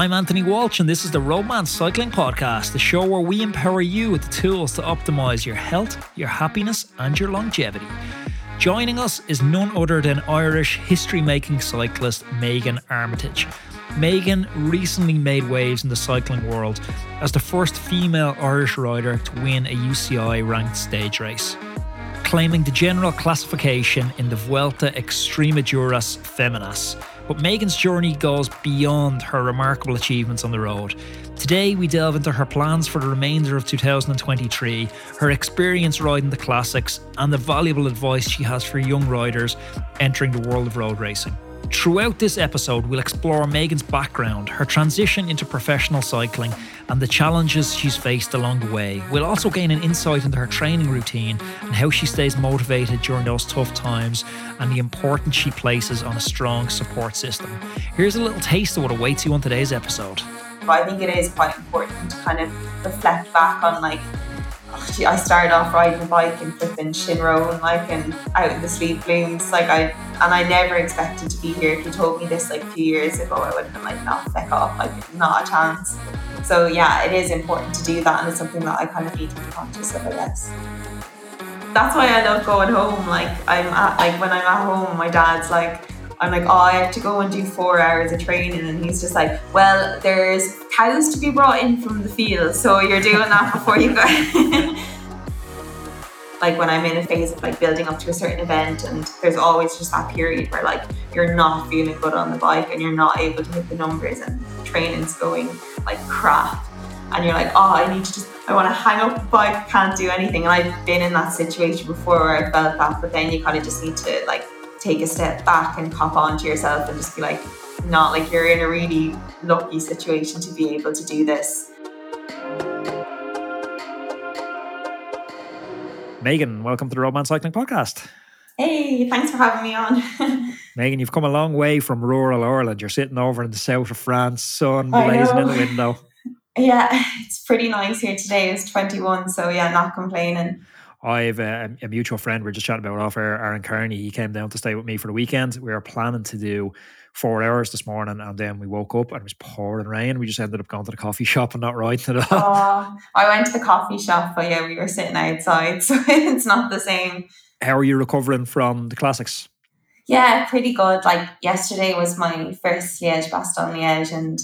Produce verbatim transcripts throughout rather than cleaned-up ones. I'm Anthony Walsh and this is the Roadman Cycling Podcast, the show where we empower you with the tools to optimise your health, your happiness and your longevity. Joining us is none other than Irish history-making cyclist Megan Armitage. Megan recently made waves in the cycling world as the first female Irish rider to win a U C I-ranked stage race, claiming the general classification in the Vuelta Extremaduras Feminas. But Megan's journey goes beyond her remarkable achievements on the road. Today we delve into her plans for the remainder of two thousand twenty-three, her experience riding the classics and the valuable advice she has for young riders entering the world of road racing. Throughout this episode, we'll explore Megan's background, her transition into professional cycling, and the challenges she's faced along the way. We'll also gain an insight into her training routine and how she stays motivated during those tough times and the importance she places on a strong support system. Here's a little taste of what awaits you on today's episode. I think it is quite important to kind of reflect back on, like, oh, gee, I started off riding a bike and flipping Shinrone, like, and out in the Sleepblooms, like, I and I never expected to be here. If you told me this like a few years ago, I would have been like, no, feck off, like, not a chance. So yeah, it is important to do that, and it's something that I kind of need to be conscious of, I guess. That's why I love going home. Like, I'm at, like, when I'm at home, my dad's like, I'm like, oh, I have to go and do four hours of training. And he's just like, well, there's cows to be brought in from the field, so you're doing that before you go. Like, when I'm in a phase of like building up to a certain event, and there's always just that period where like you're not feeling good on the bike and you're not able to hit the numbers and training's going like crap. And you're like, oh, I need to just, I want to hang up the bike, can't do anything. And I've been in that situation before where I felt that, but then you kind of just need to like take a step back and cop on to yourself and just be like, not like you're in a really lucky situation to be able to do this. Megan, welcome to the Roadman Cycling Podcast. Hey, thanks for having me on. Megan, you've come a long way from rural Ireland. You're sitting over in the south of France, sun blazing in the window. Yeah, it's pretty nice here today. It's twenty-one, so yeah, not complaining. I have a, a mutual friend we are just chatting about off air, Aaron Kearney. He came down to stay with me for the weekend. We were planning to do four hours this morning, and then we woke up and it was pouring rain. We just ended up going to the coffee shop and not riding at all. Oh, I went to the coffee shop, but yeah, we were sitting outside, so it's not the same. How are you recovering from the classics? Yeah, pretty good. Like, yesterday was my first Liège-Bastogne-Liège, and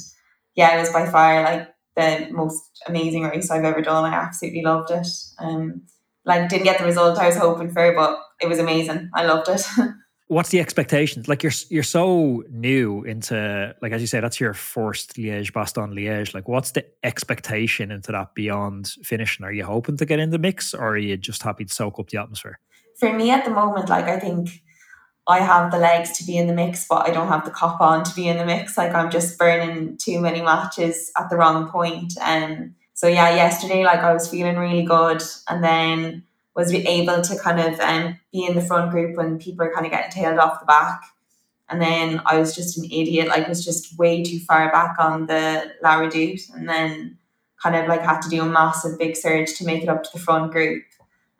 yeah, it was by far like the most amazing race I've ever done. I absolutely loved it. Um, Like, didn't get the result I was hoping for, but it was amazing. I loved it. What's the expectations? Like, you're you're so new into, like, as you say, that's your first Liège-Bastogne-Liège. Like, what's the expectation into that beyond finishing? Are you hoping to get in the mix, or are you just happy to soak up the atmosphere? For me at the moment, like, I think I have the legs to be in the mix, but I don't have the cop on to be in the mix. Like, I'm just burning too many matches at the wrong point. Um, So yeah, yesterday, like, I was feeling really good, and then was able to kind of um, be in the front group when people are kind of getting tailed off the back. And then I was just an idiot, like, was just way too far back on the La Redoute, and then kind of like had to do a massive big surge to make it up to the front group.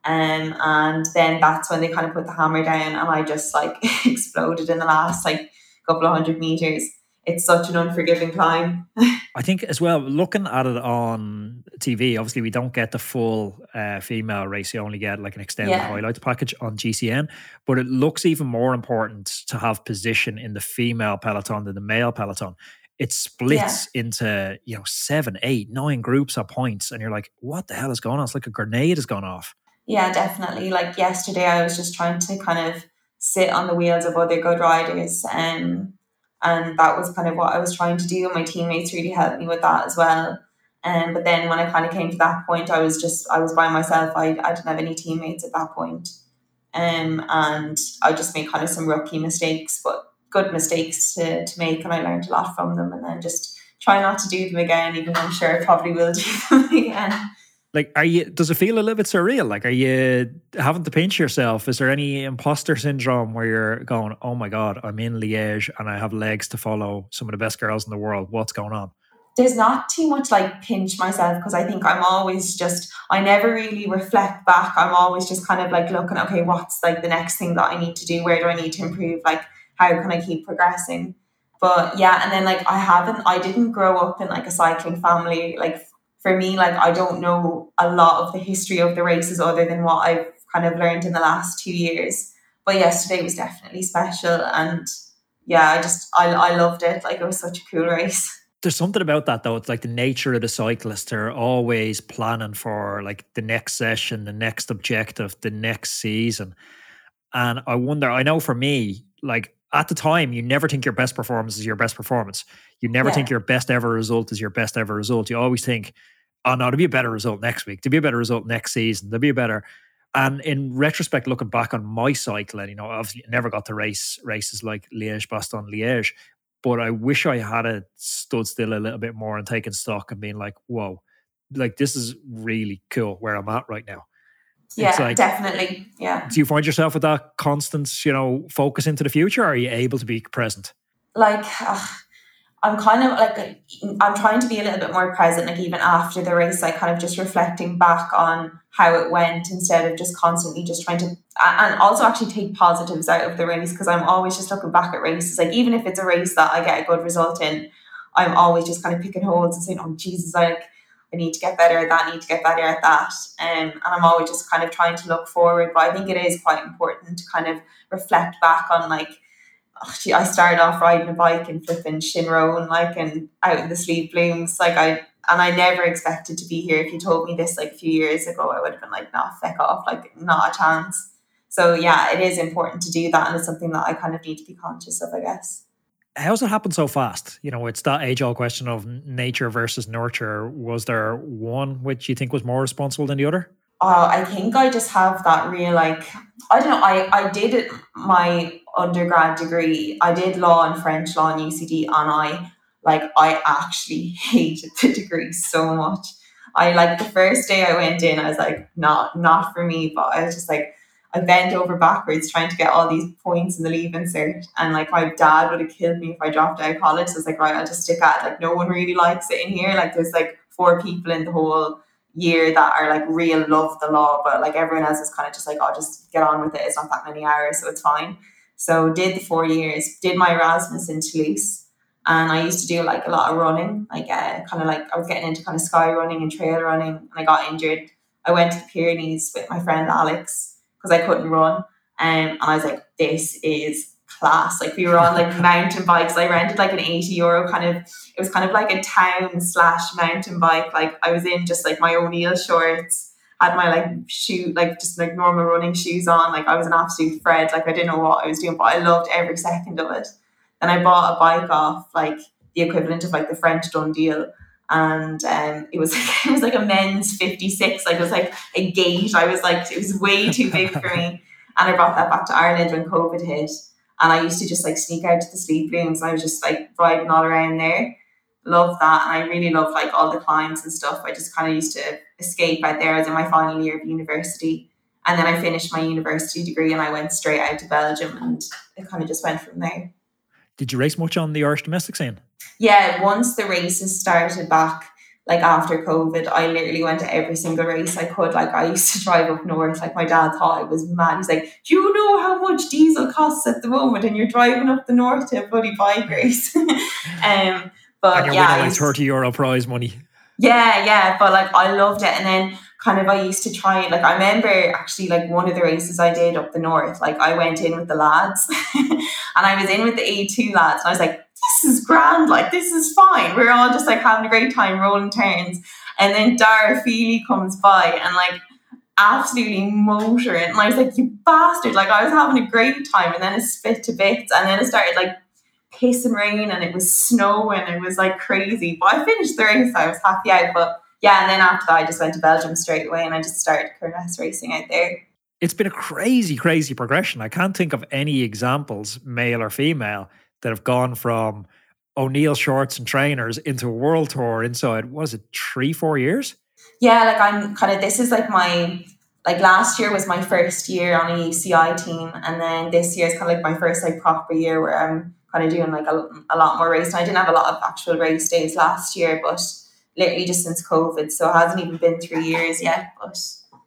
Um, and then that's when they kind of put the hammer down, and I just like exploded in the last like couple of hundred meters. It's such an unforgiving climb. I think as well, looking at it on T V, obviously we don't get the full uh, female race. You only get like an extended yeah. highlights package on G C N. But it looks even more important to have position in the female peloton than the male peloton. It splits yeah. into, you know, seven, eight, nine groups of points. And you're like, what the hell is going on? It's like a grenade has gone off. Yeah, definitely. Like, yesterday I was just trying to kind of sit on the wheels of other good riders, and And that was kind of what I was trying to do. My teammates really helped me with that as well. Um, but then when I kind of came to that point, I was just, I was by myself. I, I didn't have any teammates at that point. Um, and I just made kind of some rookie mistakes, but good mistakes to, to make. And I learned a lot from them. And then just try not to do them again, even though I'm sure I probably will do them again. Like, are you, does it feel a little bit surreal? Like, are you having to pinch yourself? Is there any imposter syndrome where you're going, oh my God, I'm in Liège and I have legs to follow some of the best girls in the world. What's going on? There's not too much like pinch myself, because I think I'm always just, I never really reflect back. I'm always just kind of like looking, okay, what's like the next thing that I need to do? Where do I need to improve? Like, how can I keep progressing? But yeah, and then like I haven't, I didn't grow up in like a cycling family. Like for me, like I don't know a lot of the history of the races other than what I've kind of learned in the last two years. But yesterday was definitely special, and yeah, I just, I, I loved it. Like it was such a cool race. There's something about that though. It's like the nature of the cyclist. They're always planning for like the next session, the next objective, the next season. And I wonder, I know for me, like at the time, you never think your best performance is your best performance. You never yeah. think your best ever result is your best ever result. You always think, oh no, there'll be a better result next week. There'll be a better result next season. There'll be a better... And in retrospect, looking back on my cycle, and you know, obviously never got to race races like Liège-Bastogne-Liège, but I wish I had a stood still a little bit more and taken stock and being like, whoa, like this is really cool where I'm at right now. Yeah, it's like, definitely. Yeah. Do you find yourself with that constant, you know, focus into the future? Or are you able to be present? Like, uh, I'm kind of like, I'm trying to be a little bit more present. Like even after the race, I like kind of just reflecting back on how it went instead of just constantly just trying to, and also actually take positives out of the race, because I'm always just looking back at races. Like even if it's a race that I get a good result in, I'm always just kind of picking holes and saying, oh Jesus, like I need to get better at that, I need to get better at that. Um, and I'm always just kind of trying to look forward. But I think it is quite important to kind of reflect back on like, oh, gee, I started off riding a bike and flipping Shinrone, like, and out in the Sleeplooms, like I, and I never expected to be here. If you told me this like a few years ago, I would have been like, nah, feck off, like not a chance. So yeah, it is important to do that, and it's something that I kind of need to be conscious of, I guess. How's it happened so fast? You know, it's that age-old question of nature versus nurture. Was there one which you think was more responsible than the other? Uh, I think I just have that real, like, I don't know, I, I did it, my undergrad degree, I did law and French law and U C D, and I, like, I actually hated the degree so much. I, like, the first day I went in, I was like, not, not for me, but I was just like, I bent over backwards trying to get all these points in the leave insert, and like my dad would have killed me if I dropped out of college. So I was like, right, I'll just stick at it. Like no one really likes it in here. Like there's like four people in the whole year that are like real love the law, but like everyone else is kind of just like, I'll just get on with it. It's not that many hours, so it's fine. So did the four years, did my Erasmus in Toulouse, and I used to do like a lot of running. Like uh, kind of like I was getting into kind of sky running and trail running, and I got injured. I went to the Pyrenees with my friend Alex, because I couldn't run, um, and I was like, this is class. Like we were on like mountain bikes. I rented like an eighty euro kind of, it was kind of like a town slash mountain bike. Like I was in just like my O'Neill shorts, had my like shoe, like just like normal running shoes on. Like I was an absolute Fred. Like I didn't know what I was doing, but I loved every second of it. Then I bought a bike off like the equivalent of like the French done deal. And um, it was like, it was like a men's fifty-six, like it was like a gate. I was like, it was way too big for me, and I brought that back to Ireland when COVID hit, and I used to just like sneak out to the Sleeplooms, and I was just like riding all around there. Loved that, and I really loved like all the climbs and stuff. I just kind of used to escape out there. I was in my final year of university, and then I finished my university degree and I went straight out to Belgium, and it kind of just went from there. Did you race much on the Irish domestic scene? Yeah, once the races started back, like after COVID, I literally went to every single race I could. Like I used to drive up north. Like my dad thought I was mad. He's like, do you know how much diesel costs at the moment? And you're driving up the north to a bloody bike race. um, but and you're yeah, winning like thirty euro prize money. Yeah, yeah. But like I loved it. And then kind of I used to try it. Like I remember actually like one of the races I did up the north, like I went in with the lads and I was in with the A two lads, and I was like, this is grand, like this is fine, we're all just like having a great time rolling turns. And then Dara Feely comes by and like absolutely motoring, and I was like, you bastard, like I was having a great time. And then it split to bits, and then it started like pissing rain, and it was snow, and it was like crazy, but I finished the race. I was happy out. But yeah, and then after that I just went to Belgium straight away, and I just started Kernes racing out there. It's been a crazy crazy progression. I can't think of any examples, male or female, that have gone from O'Neill shorts and trainers into a world tour inside, what is it, three, four years? Yeah, like I'm kind of, this is like my, like last year was my first year on a U C I team. And then this year is kind of like my first like proper year where I'm kind of doing like a, a lot more race. And I didn't have a lot of actual race days last year, but literally just since COVID. So it hasn't even been three years yet, but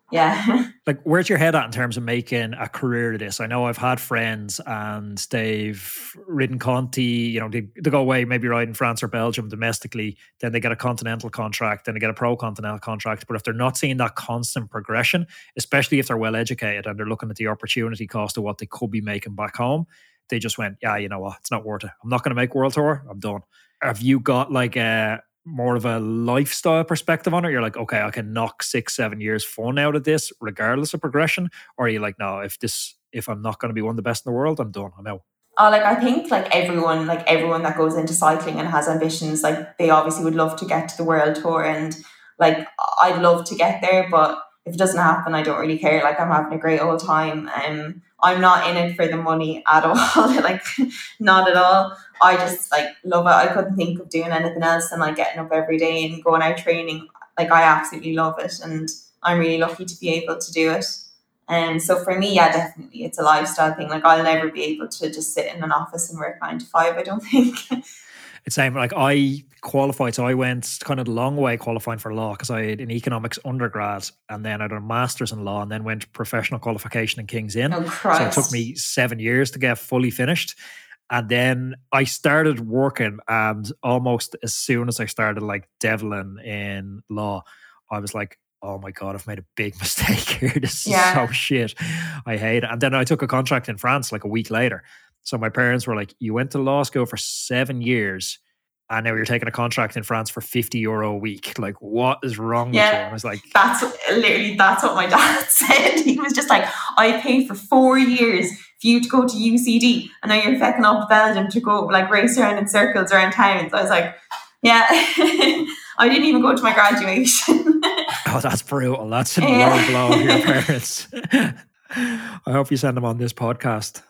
Yeah. Like, where's your head at in terms of making a career of this? I know I've had friends and they've ridden Conti, you know, they, they go away, maybe ride in France or Belgium domestically, then they get a continental contract, then they get a pro continental contract. But if they're not seeing that constant progression, especially if they're well educated and they're looking at the opportunity cost of what they could be making back home, they just went, yeah, you know what, it's not worth it. I'm not going to make World Tour. I'm done. Have you got like a... more of a lifestyle perspective on it? You're like, okay, I can knock six, seven years fun out of this regardless of progression? Or are you like, no, if this, if I'm not going to be one of the best in the world, I'm done, I'm out? Oh, like I think like everyone, like everyone that goes into cycling and has ambitions, like they obviously would love to get to the World Tour, and like I'd love to get there, but if it doesn't happen, I don't really care. Like I'm having a great old time. Um, I'm not in it for the money at all. Like not at all. I just like love it. I couldn't think of doing anything else than like getting up every day and going out training. Like I absolutely love it, and I'm really lucky to be able to do it. And um, so for me, yeah, definitely it's a lifestyle thing. Like I'll never be able to just sit in an office and work nine to five, I don't think. It's same. Like I qualified, so I went kind of the long way qualifying for law because I had an economics undergrad and then I had a master's in law and then went professional qualification in King's Inn. Oh, Christ. So it took me seven years to get fully finished. And then I started working, and almost as soon as I started like deviling in law, I was like, oh my God, I've made a big mistake here. This yeah. is so shit. I hate it. And then I took a contract in France like a week later. So my parents were like, you went to law school for seven years and now you're taking a contract in France for fifty euro a week. Like, what is wrong yeah, with you? And I was like... That's literally, that's what my dad said. He was just like, I paid for four years for you to go to U C D and now you're fucking off Belgium to go like race around in circles around towns. I was like, yeah. I didn't even go to my graduation. Oh, that's brutal. That's a yeah. low blow to your parents. I hope you send them on this podcast.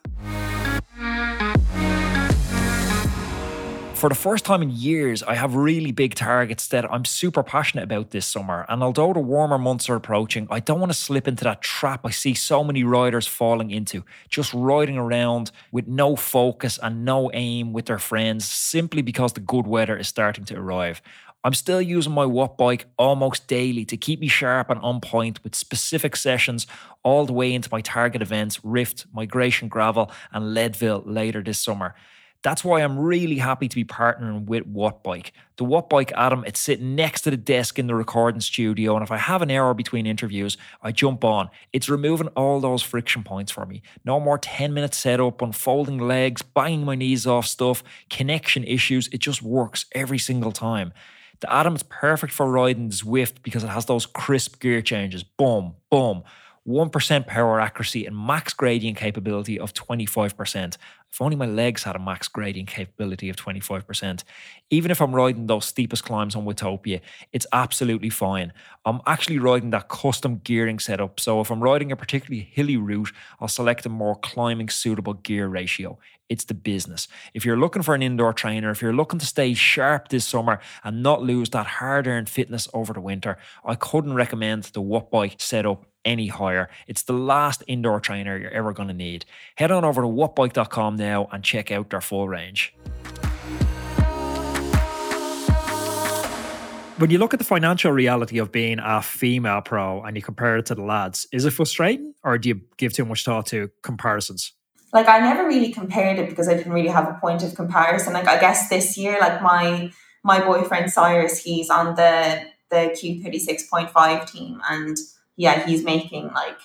For the first time in years, I have really big targets that I'm super passionate about this summer. And although the warmer months are approaching, I don't want to slip into that trap I see so many riders falling into. Just riding around with no focus and no aim with their friends simply because the good weather is starting to arrive. I'm still using my Watt bike almost daily to keep me sharp and on point with specific sessions all the way into my target events, Rift, Migration Gravel and Leadville later this summer. That's why I'm really happy to be partnering with Watt Bike. The Watt Bike, Adam, it's sitting next to the desk in the recording studio, and if I have an hour between interviews, I jump on. It's removing all those friction points for me. No more ten minute setup, unfolding legs, banging my knees off stuff, connection issues. It just works every single time. The Adam is perfect for riding Zwift because it has those crisp gear changes. Boom, boom. one percent power accuracy and max gradient capability of twenty-five percent. If only my legs had a max gradient capability of twenty-five percent. Even if I'm riding those steepest climbs on Watopia, it's absolutely fine. I'm actually riding that custom gearing setup, so if I'm riding a particularly hilly route, I'll select a more climbing suitable gear ratio. It's the business. If you're looking for an indoor trainer, if you're looking to stay sharp this summer and not lose that hard-earned fitness over the winter, I couldn't recommend the Watt Bike setup any higher. It's the last indoor trainer you're ever going to need. Head on over to watt bike dot com now and check out their full range. When you look at the financial reality of being a female pro and you compare it to the lads, is it frustrating or do you give too much thought to comparisons? Like I never really compared it because I didn't really have a point of comparison. Like I guess this year, like my my boyfriend Cyrus, he's on the the Q thirty-six point five team, and yeah, he's making like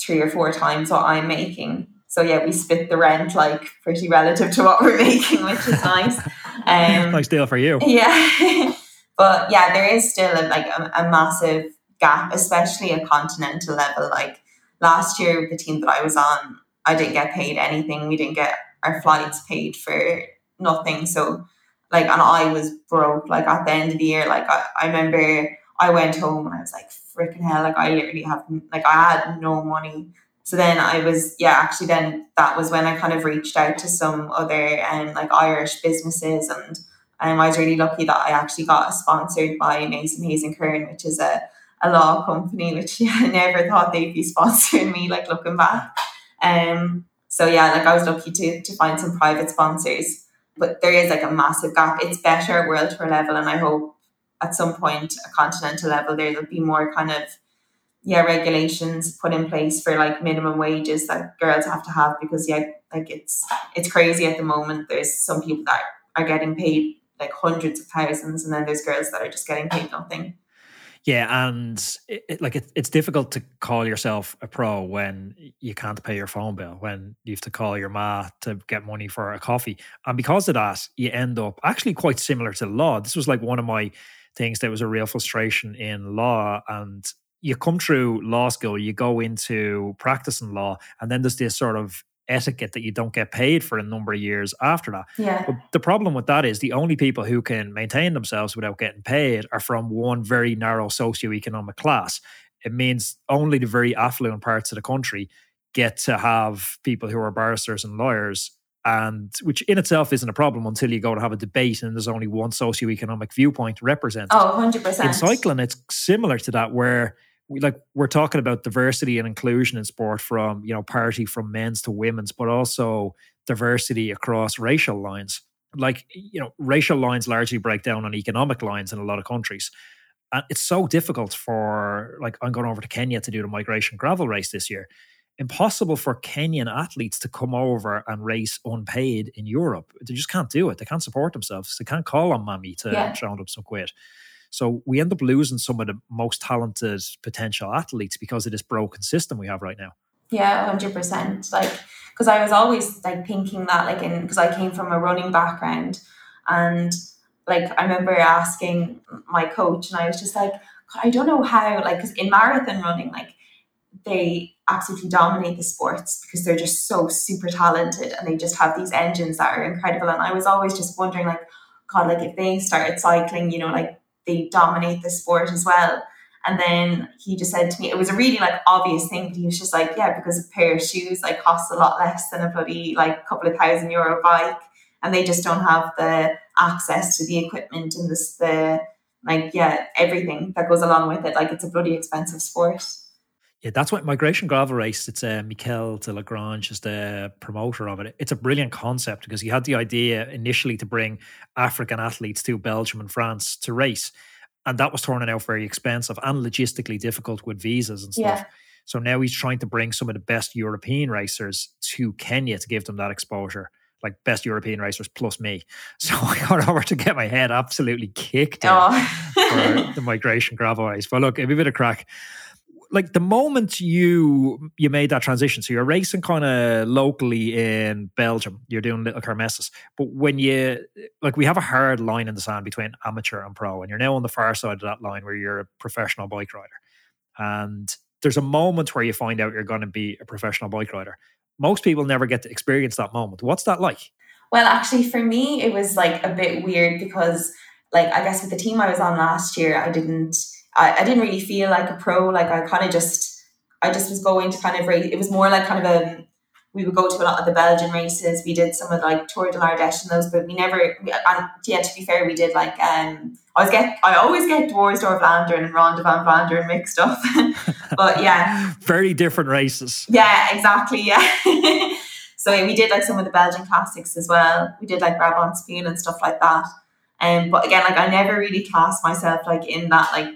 three or four times what I'm making. So yeah, we split the rent like pretty relative to what we're making, which is nice. Um, nice deal for you. Yeah. But yeah, there is still a, like a, a massive gap, especially at continental level. Like last year, the team that I was on, I didn't get paid anything. We didn't get our flights paid for nothing. So like, and I was broke like at the end of the year. Like I, I remember I went home and I was like, freaking hell, like I literally have, like I had no money. So then I was, yeah, actually then that was when I kind of reached out to some other um, like Irish businesses, and um, I was really lucky that I actually got sponsored by Mason Hayes and Kern, which is a, a law company, which yeah, I never thought they'd be sponsoring me, like looking back. Um, so yeah, like I was lucky to to find some private sponsors, but there is like a massive gap. It's better at World Tour level, and I hope at some point a continental level there'll be more kind of yeah, regulations put in place for like minimum wages that girls have to have, because yeah, like it's it's crazy at the moment. There's some people that are getting paid like hundreds of thousands, and then there's girls that are just getting paid nothing. Yeah, and it, it, like it, it's difficult to call yourself a pro when you can't pay your phone bill, when you have to call your ma to get money for a coffee. And because of that, you end up actually quite similar to law. This was like one of my things that was a real frustration in law, and you come through law school, you go into practicing law, and then there's this sort of etiquette that you don't get paid for a number of years after that. Yeah. But the problem with that is the only people who can maintain themselves without getting paid are from one very narrow socioeconomic class. It means only the very affluent parts of the country get to have people who are barristers and lawyers, and which in itself isn't a problem until you go to have a debate and there's only one socioeconomic viewpoint represented. Oh, one hundred percent. In cycling, it's similar to that, where we, like we're talking about diversity and inclusion in sport, from, you know, parity from men's to women's, but also diversity across racial lines. Like, you know, racial lines largely break down on economic lines in a lot of countries. And it's so difficult for, like, I'm going over to Kenya to do the Migration Gravel race this year. Impossible for Kenyan athletes to come over and race unpaid in Europe. They just can't do it. They can't support themselves. They can't call on mommy to yeah. round up some quid. So we end up losing some of the most talented potential athletes because of this broken system we have right now. Yeah, one hundred percent. Like, because I was always like thinking that, like, in because I came from a running background, and like I remember asking my coach, and I was just like, I don't know how, like, because in marathon running, like, they absolutely dominate the sports because they're just so super talented, and they just have these engines that are incredible. And I was always just wondering, like, God, like if they started cycling, you know, like, they dominate the sport as well. And then he just said to me, it was a really like obvious thing, but he was just like, yeah, because a pair of shoes like costs a lot less than a bloody like couple of thousand euro bike, and they just don't have the access to the equipment and this the like yeah everything that goes along with it. Like, it's a bloody expensive sport. Yeah, that's what Migration Gravel Race, it's uh, Michael de Lagrange is the promoter of it. It's a brilliant concept because he had the idea initially to bring African athletes to Belgium and France to race. And that was turning out very expensive and logistically difficult with visas and stuff. Yeah. So now he's trying to bring some of the best European racers to Kenya to give them that exposure. Like, best European racers plus me. So I got over to get my head absolutely kicked oh. for the Migration Gravel Race. But look, it'd be a bit of crack. Like, the moment you you made that transition, so you're racing kind of locally in Belgium, you're doing little kermesses, but when you, like, we have a hard line in the sand between amateur and pro, and you're now on the far side of that line where you're a professional bike rider. And there's a moment where you find out you're going to be a professional bike rider. Most people never get to experience that moment. What's that like? Well, actually, for me, it was like a bit weird because, like, I guess with the team I was on last year, I didn't... I, I didn't really feel like a pro. Like, I kind of just, I just was going to kind of race. It was more like kind of a, we would go to a lot of the Belgian races. We did some of like Tour de Ardèche and those, but we never, we, and yeah, to be fair, we did like, um, I was get, I always get Dwarsdorf Vlaanderen and Ronde van Vlaanderen mixed up. But yeah. Very different races. Yeah, exactly. Yeah. So yeah, we did like some of the Belgian classics as well. We did like Brabant Spiel and stuff like that. Um, but again, like, I never really classed myself like in that, like,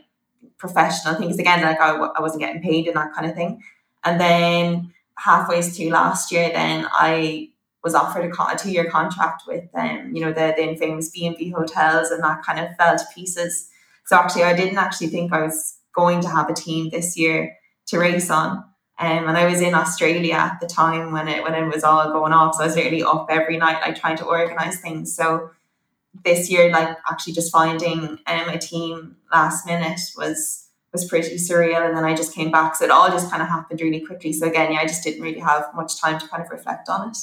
professional things. Again, like, I, I wasn't getting paid and that kind of thing. And then halfway through last year, then I was offered a, con- a two-year contract with um, you know, the, the infamous B and B hotels, and that kind of fell to pieces. So actually, I didn't actually think I was going to have a team this year to race on. Um, and I was in Australia at the time when it when it was all going off. So I was literally up every night, like, trying to organise things. So this year, like, actually just finding um, a team last minute was was pretty surreal, and then I just came back, so it all just kind of happened really quickly. So again, yeah, I just didn't really have much time to kind of reflect on it.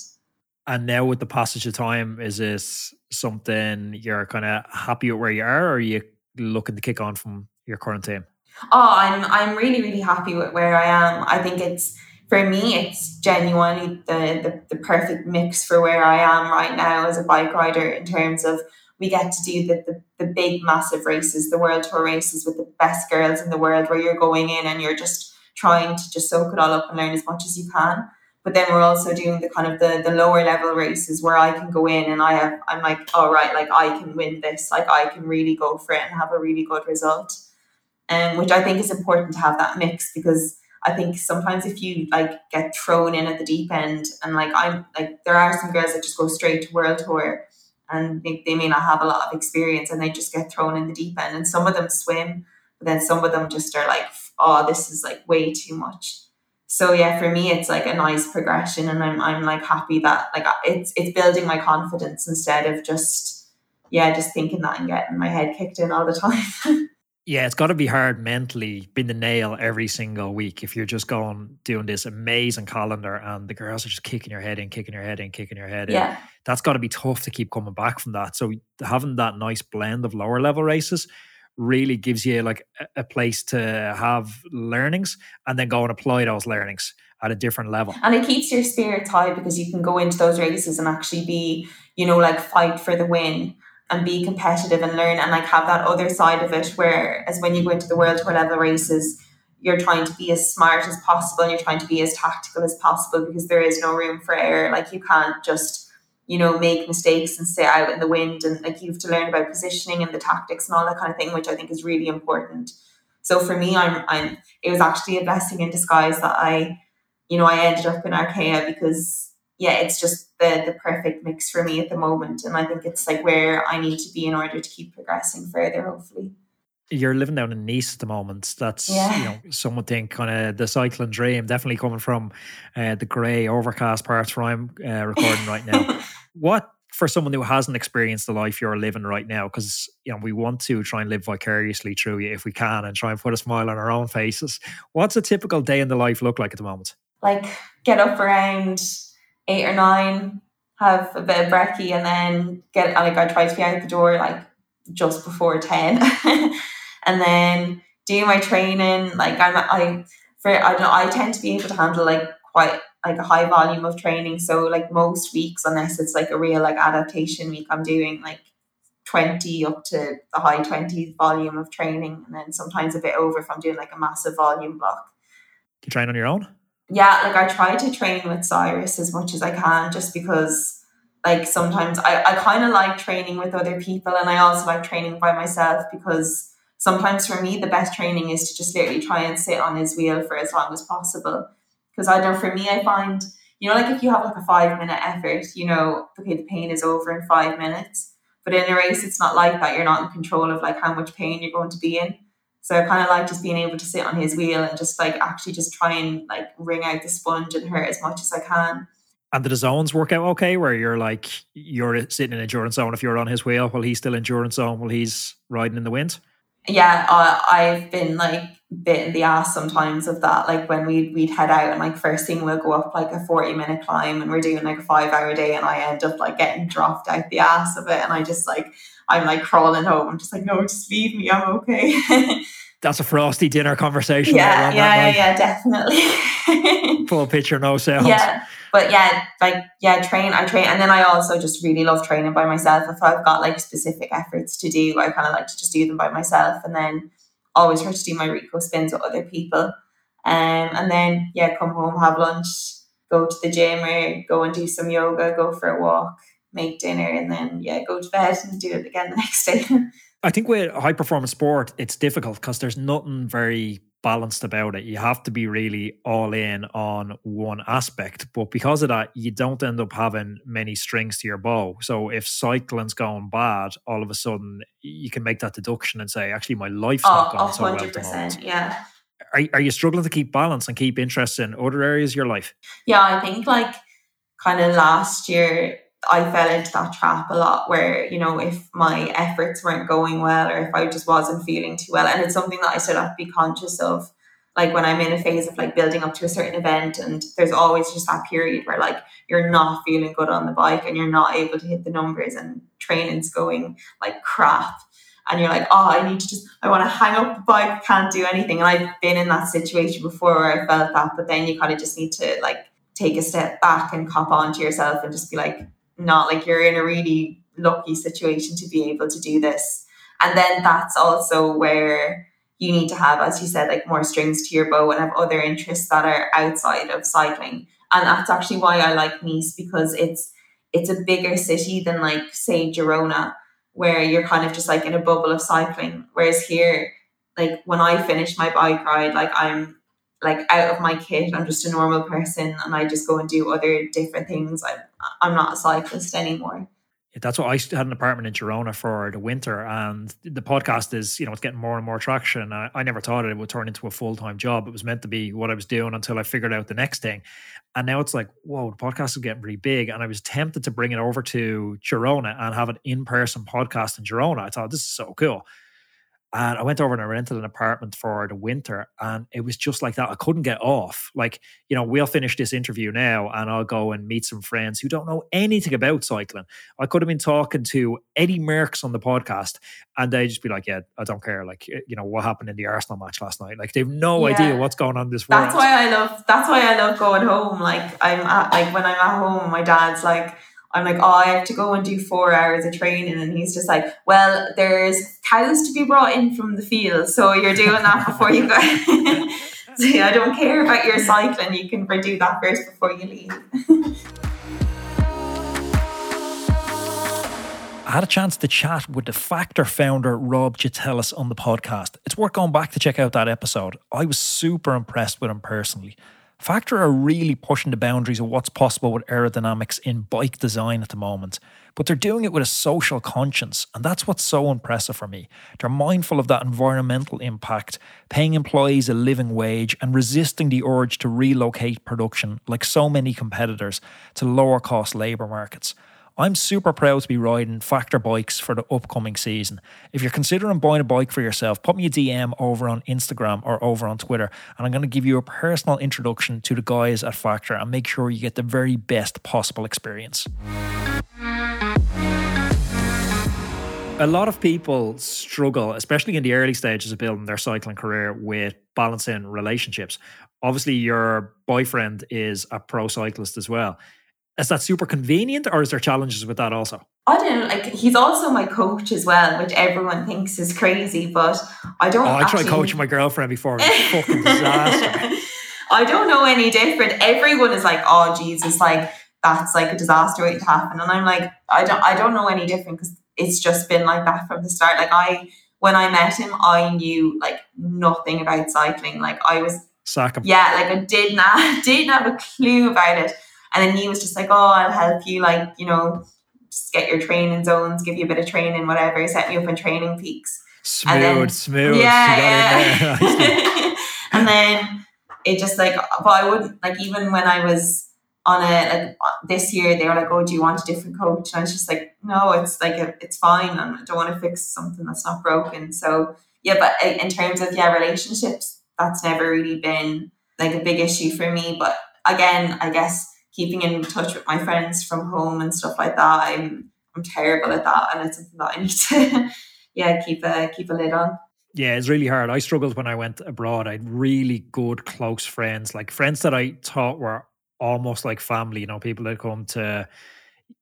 And now with the passage of time, is this something you're kind of happy with where you are, or are you looking to kick on from your current team? Oh, I'm I'm really really happy with where I am. I think it's, for me, it's genuinely the, the, the perfect mix for where I am right now as a bike rider, in terms of we get to do the, the, the big, massive races, the World Tour races with the best girls in the world, where you're going in and you're just trying to just soak it all up and learn as much as you can. But then we're also doing the kind of the, the lower level races where I can go in and I have, I'm like, all right, like, I can win this. Like, I can really go for it and have a really good result. um, which I think is important to have that mix, because I think sometimes if you like get thrown in at the deep end, and like I'm like there are some girls that just go straight to World Tour and they, they may not have a lot of experience and they just get thrown in the deep end, and some of them swim, but then some of them just are like, oh, this is like way too much. So yeah, for me it's like a nice progression, and I'm I'm like happy that like it's it's building my confidence instead of just yeah just thinking that and getting my head kicked in all the time. Yeah, it's got to be hard mentally, being the nail every single week. If you're just going, doing this amazing calendar and the girls are just kicking your head in, kicking your head in, kicking your head in. Yeah. That's got to be tough to keep coming back from that. So having that nice blend of lower level races really gives you like a place to have learnings and then go and apply those learnings at a different level. And it keeps your spirits high because you can go into those races and actually be, you know, like fight for the win and be competitive and learn, and like have that other side of it, whereas when you go into the World Tour level races, you're trying to be as smart as possible and you're trying to be as tactical as possible because there is no room for error. Like you can't just, you know, make mistakes and stay out in the wind, and like you have to learn about positioning and the tactics and all that kind of thing, which I think is really important. So for me, I'm, I'm, it was actually a blessing in disguise that I, you know, I ended up in Archaea because yeah, it's just the the perfect mix for me at the moment. And I think it's like where I need to be in order to keep progressing further, hopefully. You're living down in Nice at the moment. That's, yeah. You know, some would think kind of the cycling dream, definitely coming from uh, the grey overcast parts where I'm uh, recording right now. What, for someone who hasn't experienced the life you're living right now, because, you know, we want to try and live vicariously through you if we can and try and put a smile on our own faces. What's a typical day in the life look like at the moment? Like get up around eight or nine, have a bit of brekkie, and then get, like I try to be out the door like just before ten and then do my training. Like I'm, I, for, I don't know, I tend to be able to handle like quite like a high volume of training. So like most weeks, unless it's like a real like adaptation week, I'm doing like twenty up to the high twenties volume of training. And then sometimes a bit over if I'm doing like a massive volume block. Do you train on your own? Yeah, like I try to train with Cyrus as much as I can, just because like sometimes I, I kind of like training with other people, and I also like training by myself, because sometimes for me the best training is to just literally try and sit on his wheel for as long as possible. Because I know for me I find, you know, like if you have like a five minute effort, you know, okay, the pain is over in five minutes. But in a race it's not like that. You're not in control of like how much pain you're going to be in. So I kind of like just being able to sit on his wheel and just like actually just try and like wring out the sponge in her as much as I can. And do the zones work out okay, where you're like, you're sitting in endurance zone if you're on his wheel while he's still in endurance zone while he's riding in the wind? Yeah, uh, I've been like bit in the ass sometimes of that. Like when we'd, we'd head out and like first thing we'll go up like a forty minute climb and we're doing like a five hour day, and I end up like getting dropped out the ass of it. And I just like, I'm like crawling home. I'm just like, no, just leave me. I'm okay. That's a frosty dinner conversation. Yeah, yeah, yeah, yeah, definitely. Full picture, no sound. Yeah, but yeah, like, yeah, train, I train. And then I also just really love training by myself. If I've got like specific efforts to do, I kind of like to just do them by myself, and then always try to do my Rico spins with other people. Um, and then, yeah, come home, have lunch, go to the gym or go and do some yoga, go for a walk, make dinner, and then, yeah, go to bed and do it again the next day. I think with high-performance sport, it's difficult because there's nothing very balanced about it. You have to be really all in on one aspect. But because of that, you don't end up having many strings to your bow. So if cycling's going bad, all of a sudden you can make that deduction and say, actually, my life's oh, not going so well at the moment. Yeah. Are, are you struggling to keep balance and keep interest in other areas of your life? Yeah, I think like kind of last year, I fell into that trap a lot where, you know, if my efforts weren't going well or if I just wasn't feeling too well, and it's something that I still have to be conscious of, like when I'm in a phase of like building up to a certain event, and there's always just that period where like you're not feeling good on the bike and you're not able to hit the numbers and training's going like crap, and you're like, oh, I need to just, I want to hang up the bike, can't do anything. And I've been in that situation before where I felt that, but then you kind of just need to like take a step back and cop on to yourself and just be like, not like you're in a really lucky situation to be able to do this. And then that's also where you need to have, as you said, like more strings to your bow and have other interests that are outside of cycling. And that's actually why I like Nice, because it's it's a bigger city than like say Girona, where you're kind of just like in a bubble of cycling, whereas here like when I finish my bike ride, like I'm like out of my kit, I'm just a normal person and I just go and do other different things. I'm, I'm not a cyclist anymore. That's what I had an apartment in Girona for the winter, and the podcast is, you know, it's getting more and more traction. I, I never thought it would turn into a full-time job. It was meant to be what I was doing until I figured out the next thing. And now it's like, whoa, the podcast is getting really big. And I was tempted to bring it over to Girona and have an in-person podcast in Girona. I thought, this is so cool. And I went over and I rented an apartment for the winter, and it was just like that. I couldn't get off. Like, you know, we'll finish this interview now and I'll go and meet some friends who don't know anything about cycling. I could have been talking to Eddie Merckx on the podcast and they'd just be like, yeah, I don't care. Like, you know, what happened in the Arsenal match last night? Like, they've no yeah. idea what's going on in this world. That's why I love, that's why I love going home. Like, I'm at, like when I'm at home, my dad's like, I'm like, oh, I have to go and do four hours of training. And he's just like, well, there's cows to be brought in from the field. So you're doing that before you go. So yeah, I don't care about your cycling. You can do that first before you leave. I had a chance to chat with the Factor founder, Rob Gitellis, on the podcast. It's worth going back to check out that episode. I was super impressed with him personally. Factor are really pushing the boundaries of what's possible with aerodynamics in bike design at the moment, but they're doing it with a social conscience, and that's what's so impressive for me. They're mindful of that environmental impact, paying employees a living wage, and resisting the urge to relocate production, like so many competitors, to lower cost labour markets. I'm super proud to be riding Factor bikes for the upcoming season. If you're considering buying a bike for yourself, pop me a D M over on Instagram or over on Twitter, and I'm going to give you a personal introduction to the guys at Factor and make sure you get the very best possible experience. A lot of people struggle, especially in the early stages of building their cycling career, with balancing relationships. Obviously, your boyfriend is a pro cyclist as well. Is that super convenient, or is there challenges with that also? I don't know. Like, he's also my coach as well, which everyone thinks is crazy, but I don't. Oh, I actually... tried coaching my girlfriend before. It's a fucking disaster. I don't know any different. Everyone is like, "Oh, Jesus, like that's like a disaster waiting to happen," and I'm like, I don't, I don't know any different because it's just been like that from the start. Like I, when I met him, I knew like nothing about cycling. Like I was Sack him. Yeah, like I did not, didn't have a clue about it. And then he was just like, oh, I'll help you, like, you know, just get your training zones, give you a bit of training, whatever, set me up in training peaks. Smooth, and then, smooth. Yeah, yeah. yeah. And then it just like, but I wouldn't, like, even when I was on a, like, this year, they were like, oh, do you want a different coach? And I was just like, no, it's like, a, it's fine. I don't want to fix something that's not broken. So, yeah, but in terms of, yeah, relationships, that's never really been, like, a big issue for me. But again, I guess, keeping in touch with my friends from home and stuff like that, I'm I'm terrible at that, and it's something that I need to, yeah, keep a keep a lid on. Yeah, it's really hard. I struggled when I went abroad. I had really good close friends, like friends that I thought were almost like family. You know, people that come to,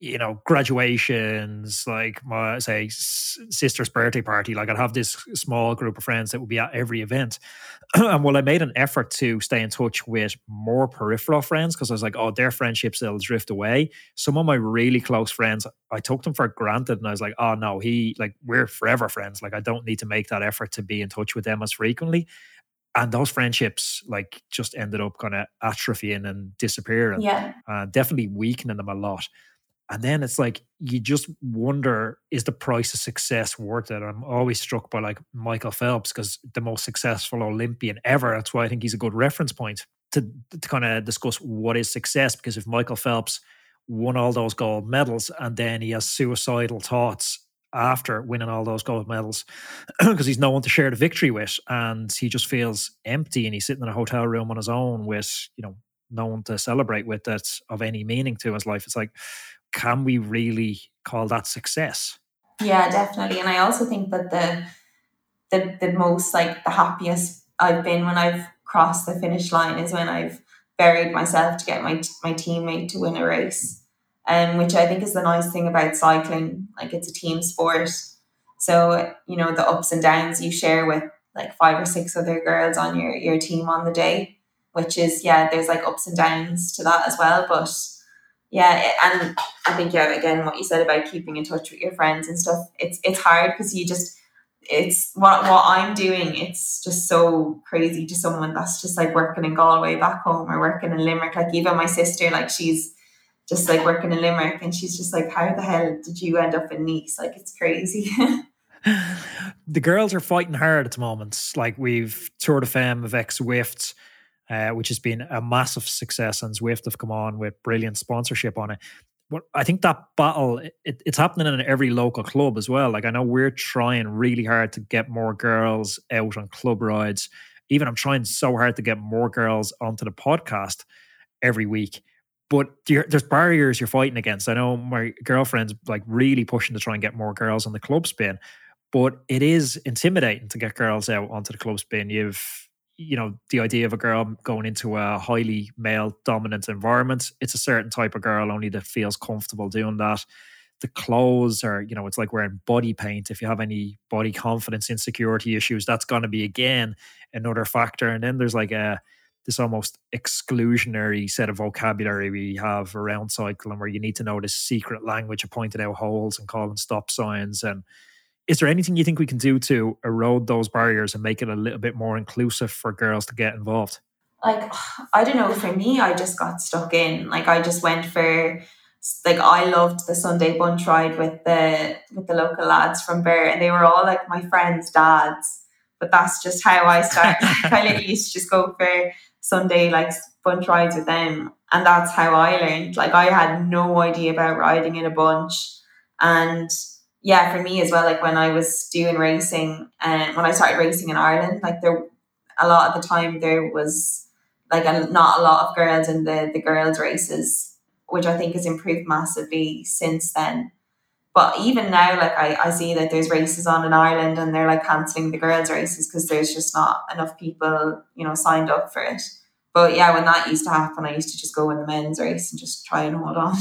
you know, graduations, like my say sister's birthday party. Like I'd have this small group of friends that would be at every event. And well, I made an effort to stay in touch with more peripheral friends because I was like, oh, their friendships, they'll drift away. Some of my really close friends, I took them for granted and I was like, oh no, he like we're forever friends. Like I don't need to make that effort to be in touch with them as frequently. And those friendships like just ended up kind of atrophying and disappearing. Yeah. Uh, definitely weakening them a lot. And then it's like, you just wonder, is the price of success worth it? I'm always struck by like Michael Phelps, because the most successful Olympian ever. That's why I think he's a good reference point to, to kind of discuss what is success. Because if Michael Phelps won all those gold medals and then he has suicidal thoughts after winning all those gold medals because he's no one to share the victory with, and he just feels empty and he's sitting in a hotel room on his own with, you know, no one to celebrate with that's of any meaning to his life. It's like, can we really call that success? Yeah, definitely. And I also think that the the the most like the happiest I've been when I've crossed the finish line is when I've buried myself to get my my teammate to win a race, um, which I think is the nice thing about cycling. Like it's a team sport. So, you know, the ups and downs you share with like five or six other girls on your, your team on the day, which is, yeah, there's like ups and downs to that as well. But yeah, and I think, yeah, again, what you said about keeping in touch with your friends and stuff, it's it's hard because you just, it's what what I'm doing. It's just so crazy to someone that's just like working in Galway back home or working in Limerick. Like even my sister, like she's just like working in Limerick, and she's just like, how the hell did you end up in Nice? Like it's crazy. The girls are fighting hard at the moment. Like we've Tour de Femme of ex Zwift, uh, which has been a massive success, and Zwift have come on with brilliant sponsorship on it. But I think that battle, it, it's happening in every local club as well. Like I know we're trying really hard to get more girls out on club rides. Even I'm trying so hard to get more girls onto the podcast every week. But there's barriers you're fighting against. I know my girlfriend's like really pushing to try and get more girls on the club spin, but it is intimidating to get girls out onto the club spin. You've, you know, the idea of a girl going into a highly male dominant environment, it's a certain type of girl only that feels comfortable doing that. The clothes are, you know, it's like wearing body paint. If you have any body confidence, insecurity issues, that's going to be again another factor. And then there's like a, this almost exclusionary set of vocabulary we have around cycling where you need to know this secret language of pointing out holes and calling stop signs. And is there anything you think we can do to erode those barriers and make it a little bit more inclusive for girls to get involved? Like, I don't know. For me, I just got stuck in. Like, I just went for, like, I loved the Sunday bunch ride with the, with the local lads from Birr, and they were all like my friends' dads. But that's just how I started. I literally used to just go for Sunday like bunch rides with them, and that's how I learned. Like I had no idea about riding in a bunch. And yeah, for me as well, like when I was doing racing and um, when I started racing in Ireland, like there a lot of the time there was like a, not a lot of girls in the the girls races, which I think has improved massively since then. But even now, like I, I see that there's races on in Ireland and they're like cancelling the girls' races because there's just not enough people, you know, signed up for it. But yeah, when that used to happen, I used to just go in the men's race and just try and hold on.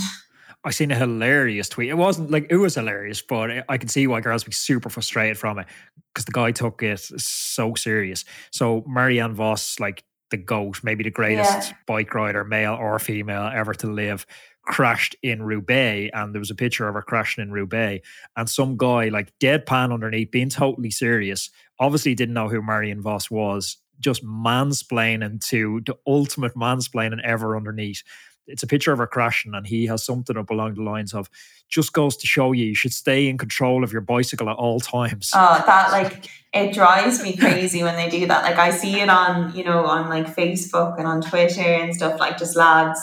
I seen a hilarious tweet. It wasn't like, it was hilarious, but I can see why girls would be super frustrated from it because the guy took it so serious. So Marianne Voss, like the GOAT, maybe the greatest yeah. bike rider, male or female, ever to live, crashed in Roubaix, and there was a picture of her crashing in Roubaix, and some guy like deadpan underneath being totally serious, obviously didn't know who Marianne Voss was, just mansplaining to the ultimate mansplaining ever underneath. It's a picture of her crashing, and he has something up along the lines of, just goes to show you, you should stay in control of your bicycle at all times. Oh, that like, it drives me crazy when they do that. Like I see it on, you know, on like Facebook and on Twitter and stuff, like just lads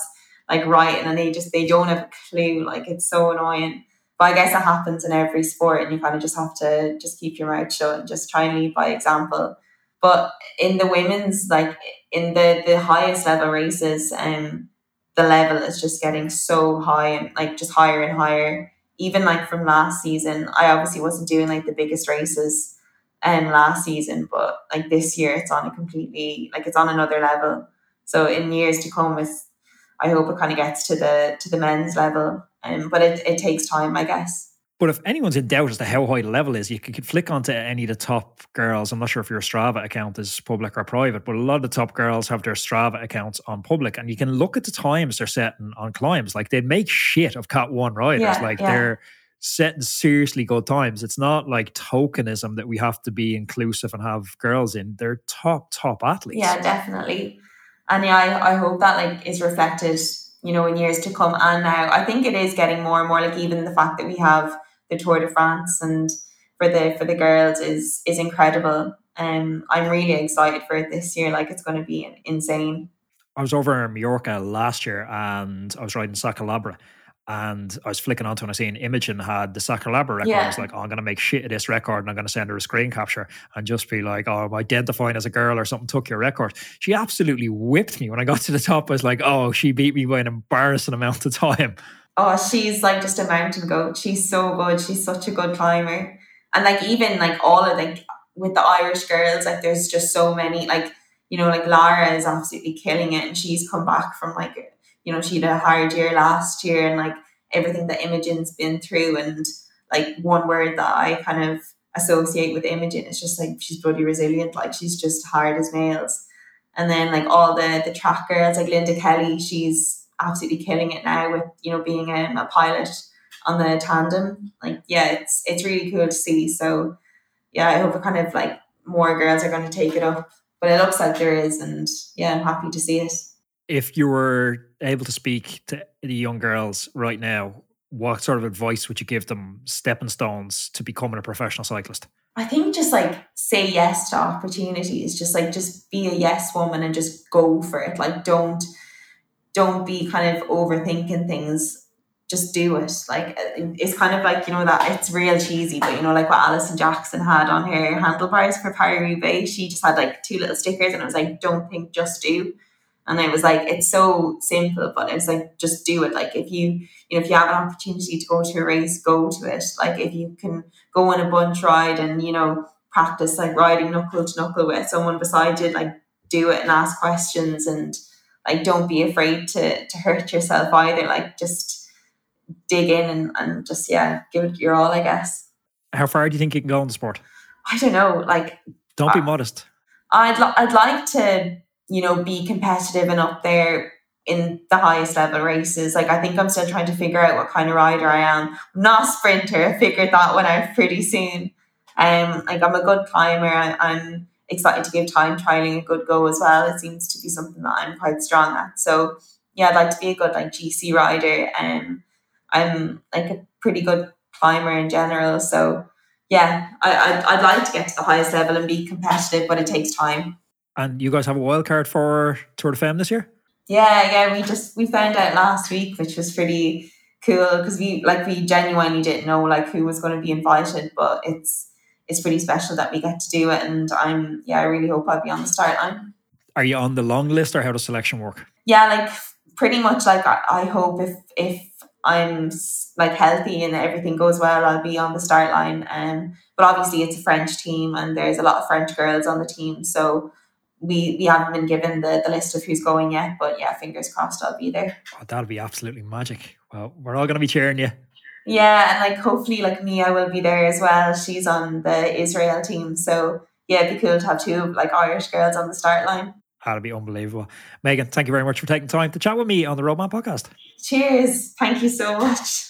like writing, and they just, they don't have a clue. Like it's so annoying. But I guess it happens in every sport, and you kind of just have to just keep your mouth shut and just try and lead by example. But in the women's, like in the, the highest level races, um, the level is just getting so high and like just higher and higher. Even like from last season, I obviously wasn't doing like the biggest races um, last season, but like this year it's on a completely, like it's on another level. So in years to come, it's, I hope it kind of gets to the to the men's level, um, but it, it takes time, I guess. But if anyone's in doubt as to how high the level is, you could flick onto any of the top girls. I'm not sure if your Strava account is public or private, but a lot of the top girls have their Strava accounts on public, and you can look at the times they're setting on climbs. Like they make shit of Cat One riders. Yeah, like yeah. They're setting seriously good times. It's not like tokenism that we have to be inclusive and have girls in. They're top, top athletes. Yeah, definitely. And yeah, I, I hope that like is reflected, you know, in years to come. And now I think it is getting more and more, like even the fact that we have the Tour de France and for the for the girls is is incredible. Um, I'm really excited for it this year. Like it's going to be insane. I was over in Mallorca last year and I was riding Sacralabra, and I was flicking onto and I seen Imogen had the Sacralabra record. Yeah. I was like, oh, I'm going to make shit of this record, and I'm going to send her a screen capture and just be like, oh, I'm identifying as a girl or something, took your record. She absolutely whipped me. When I got to the top, I was like, oh, she beat me by an embarrassing amount of time. Oh, she's like just a mountain goat. She's so good. She's such a good climber. And like even like all of like with the Irish girls, like there's just so many, like, you know, like Lara is absolutely killing it, and she's come back from like, you know, she had a hard year last year, and like everything that Imogen's been through, and like one word that I kind of associate with Imogen is just like she's bloody resilient. Like she's just hard as nails. And then like all the the track girls, like Linda Kelly, she's absolutely killing it now with, you know, being um, a pilot on the tandem. Like yeah, it's it's really cool to see. So yeah, I hope kind of like more girls are going to take it up, but it looks like there is, and yeah, I'm happy to see it. If you were able to speak to the young girls right now, what sort of advice would you give them, stepping stones to becoming a professional cyclist? I think just like say yes to opportunities, just like just be a yes woman and just go for it. Like don't don't be kind of overthinking things. Just do it. Like it's kind of like, you know, that it's real cheesy, but you know, like what Alison Jackson had on her handlebars for Paris-Roubaix, she just had like two little stickers and it was like, don't think, just do. And I was like, it's so simple, but it's like, just do it. Like if you, you know, if you have an opportunity to go to a race, go to it. Like if you can go on a bunch ride and, you know, practice like riding knuckle to knuckle with someone beside you, like do it and ask questions and like, don't be afraid to to hurt yourself either. Like just dig in and, and just, yeah, give it your all, I guess. How far do you think you can go in the sport? I don't know. Like, don't be I, modest. I'd li- I'd like to, you know, be competitive and up there in the highest level races. Like, I think I'm still trying to figure out what kind of rider I am. I'm not a sprinter. I figured that one out pretty soon. Um, like I'm a good climber. I, I'm excited to give time trialing a good go as well. It seems to be something that I'm quite strong at. So yeah, I'd like to be a good like G C rider. Um, I'm like a pretty good climber in general. So yeah, I, I, I'd like to get to the highest level and be competitive, but it takes time. And you guys have a wild card for Tour de Femme this year? Yeah, yeah. We just we found out last week, which was pretty cool because we like we genuinely didn't know like who was going to be invited, but it's it's pretty special that we get to do it. And I'm yeah, I really hope I'll be on the start line. Are you on the long list, or how does selection work? Yeah, like pretty much. Like I, I hope if if I'm like healthy and everything goes well, I'll be on the start line. Um, but obviously it's a French team, and there's a lot of French girls on the team, so. We we haven't been given the, the list of who's going yet, but yeah, fingers crossed I'll be there. Oh, that'll be absolutely magic. Well, we're all going to be cheering you. Yeah, and like hopefully like Mia will be there as well. She's on the Israel team. So yeah, it'd be cool to have two like Irish girls on the start line. That'll be unbelievable. Megan, thank you very much for taking time to chat with me on the Roadman Podcast. Cheers. Thank you so much.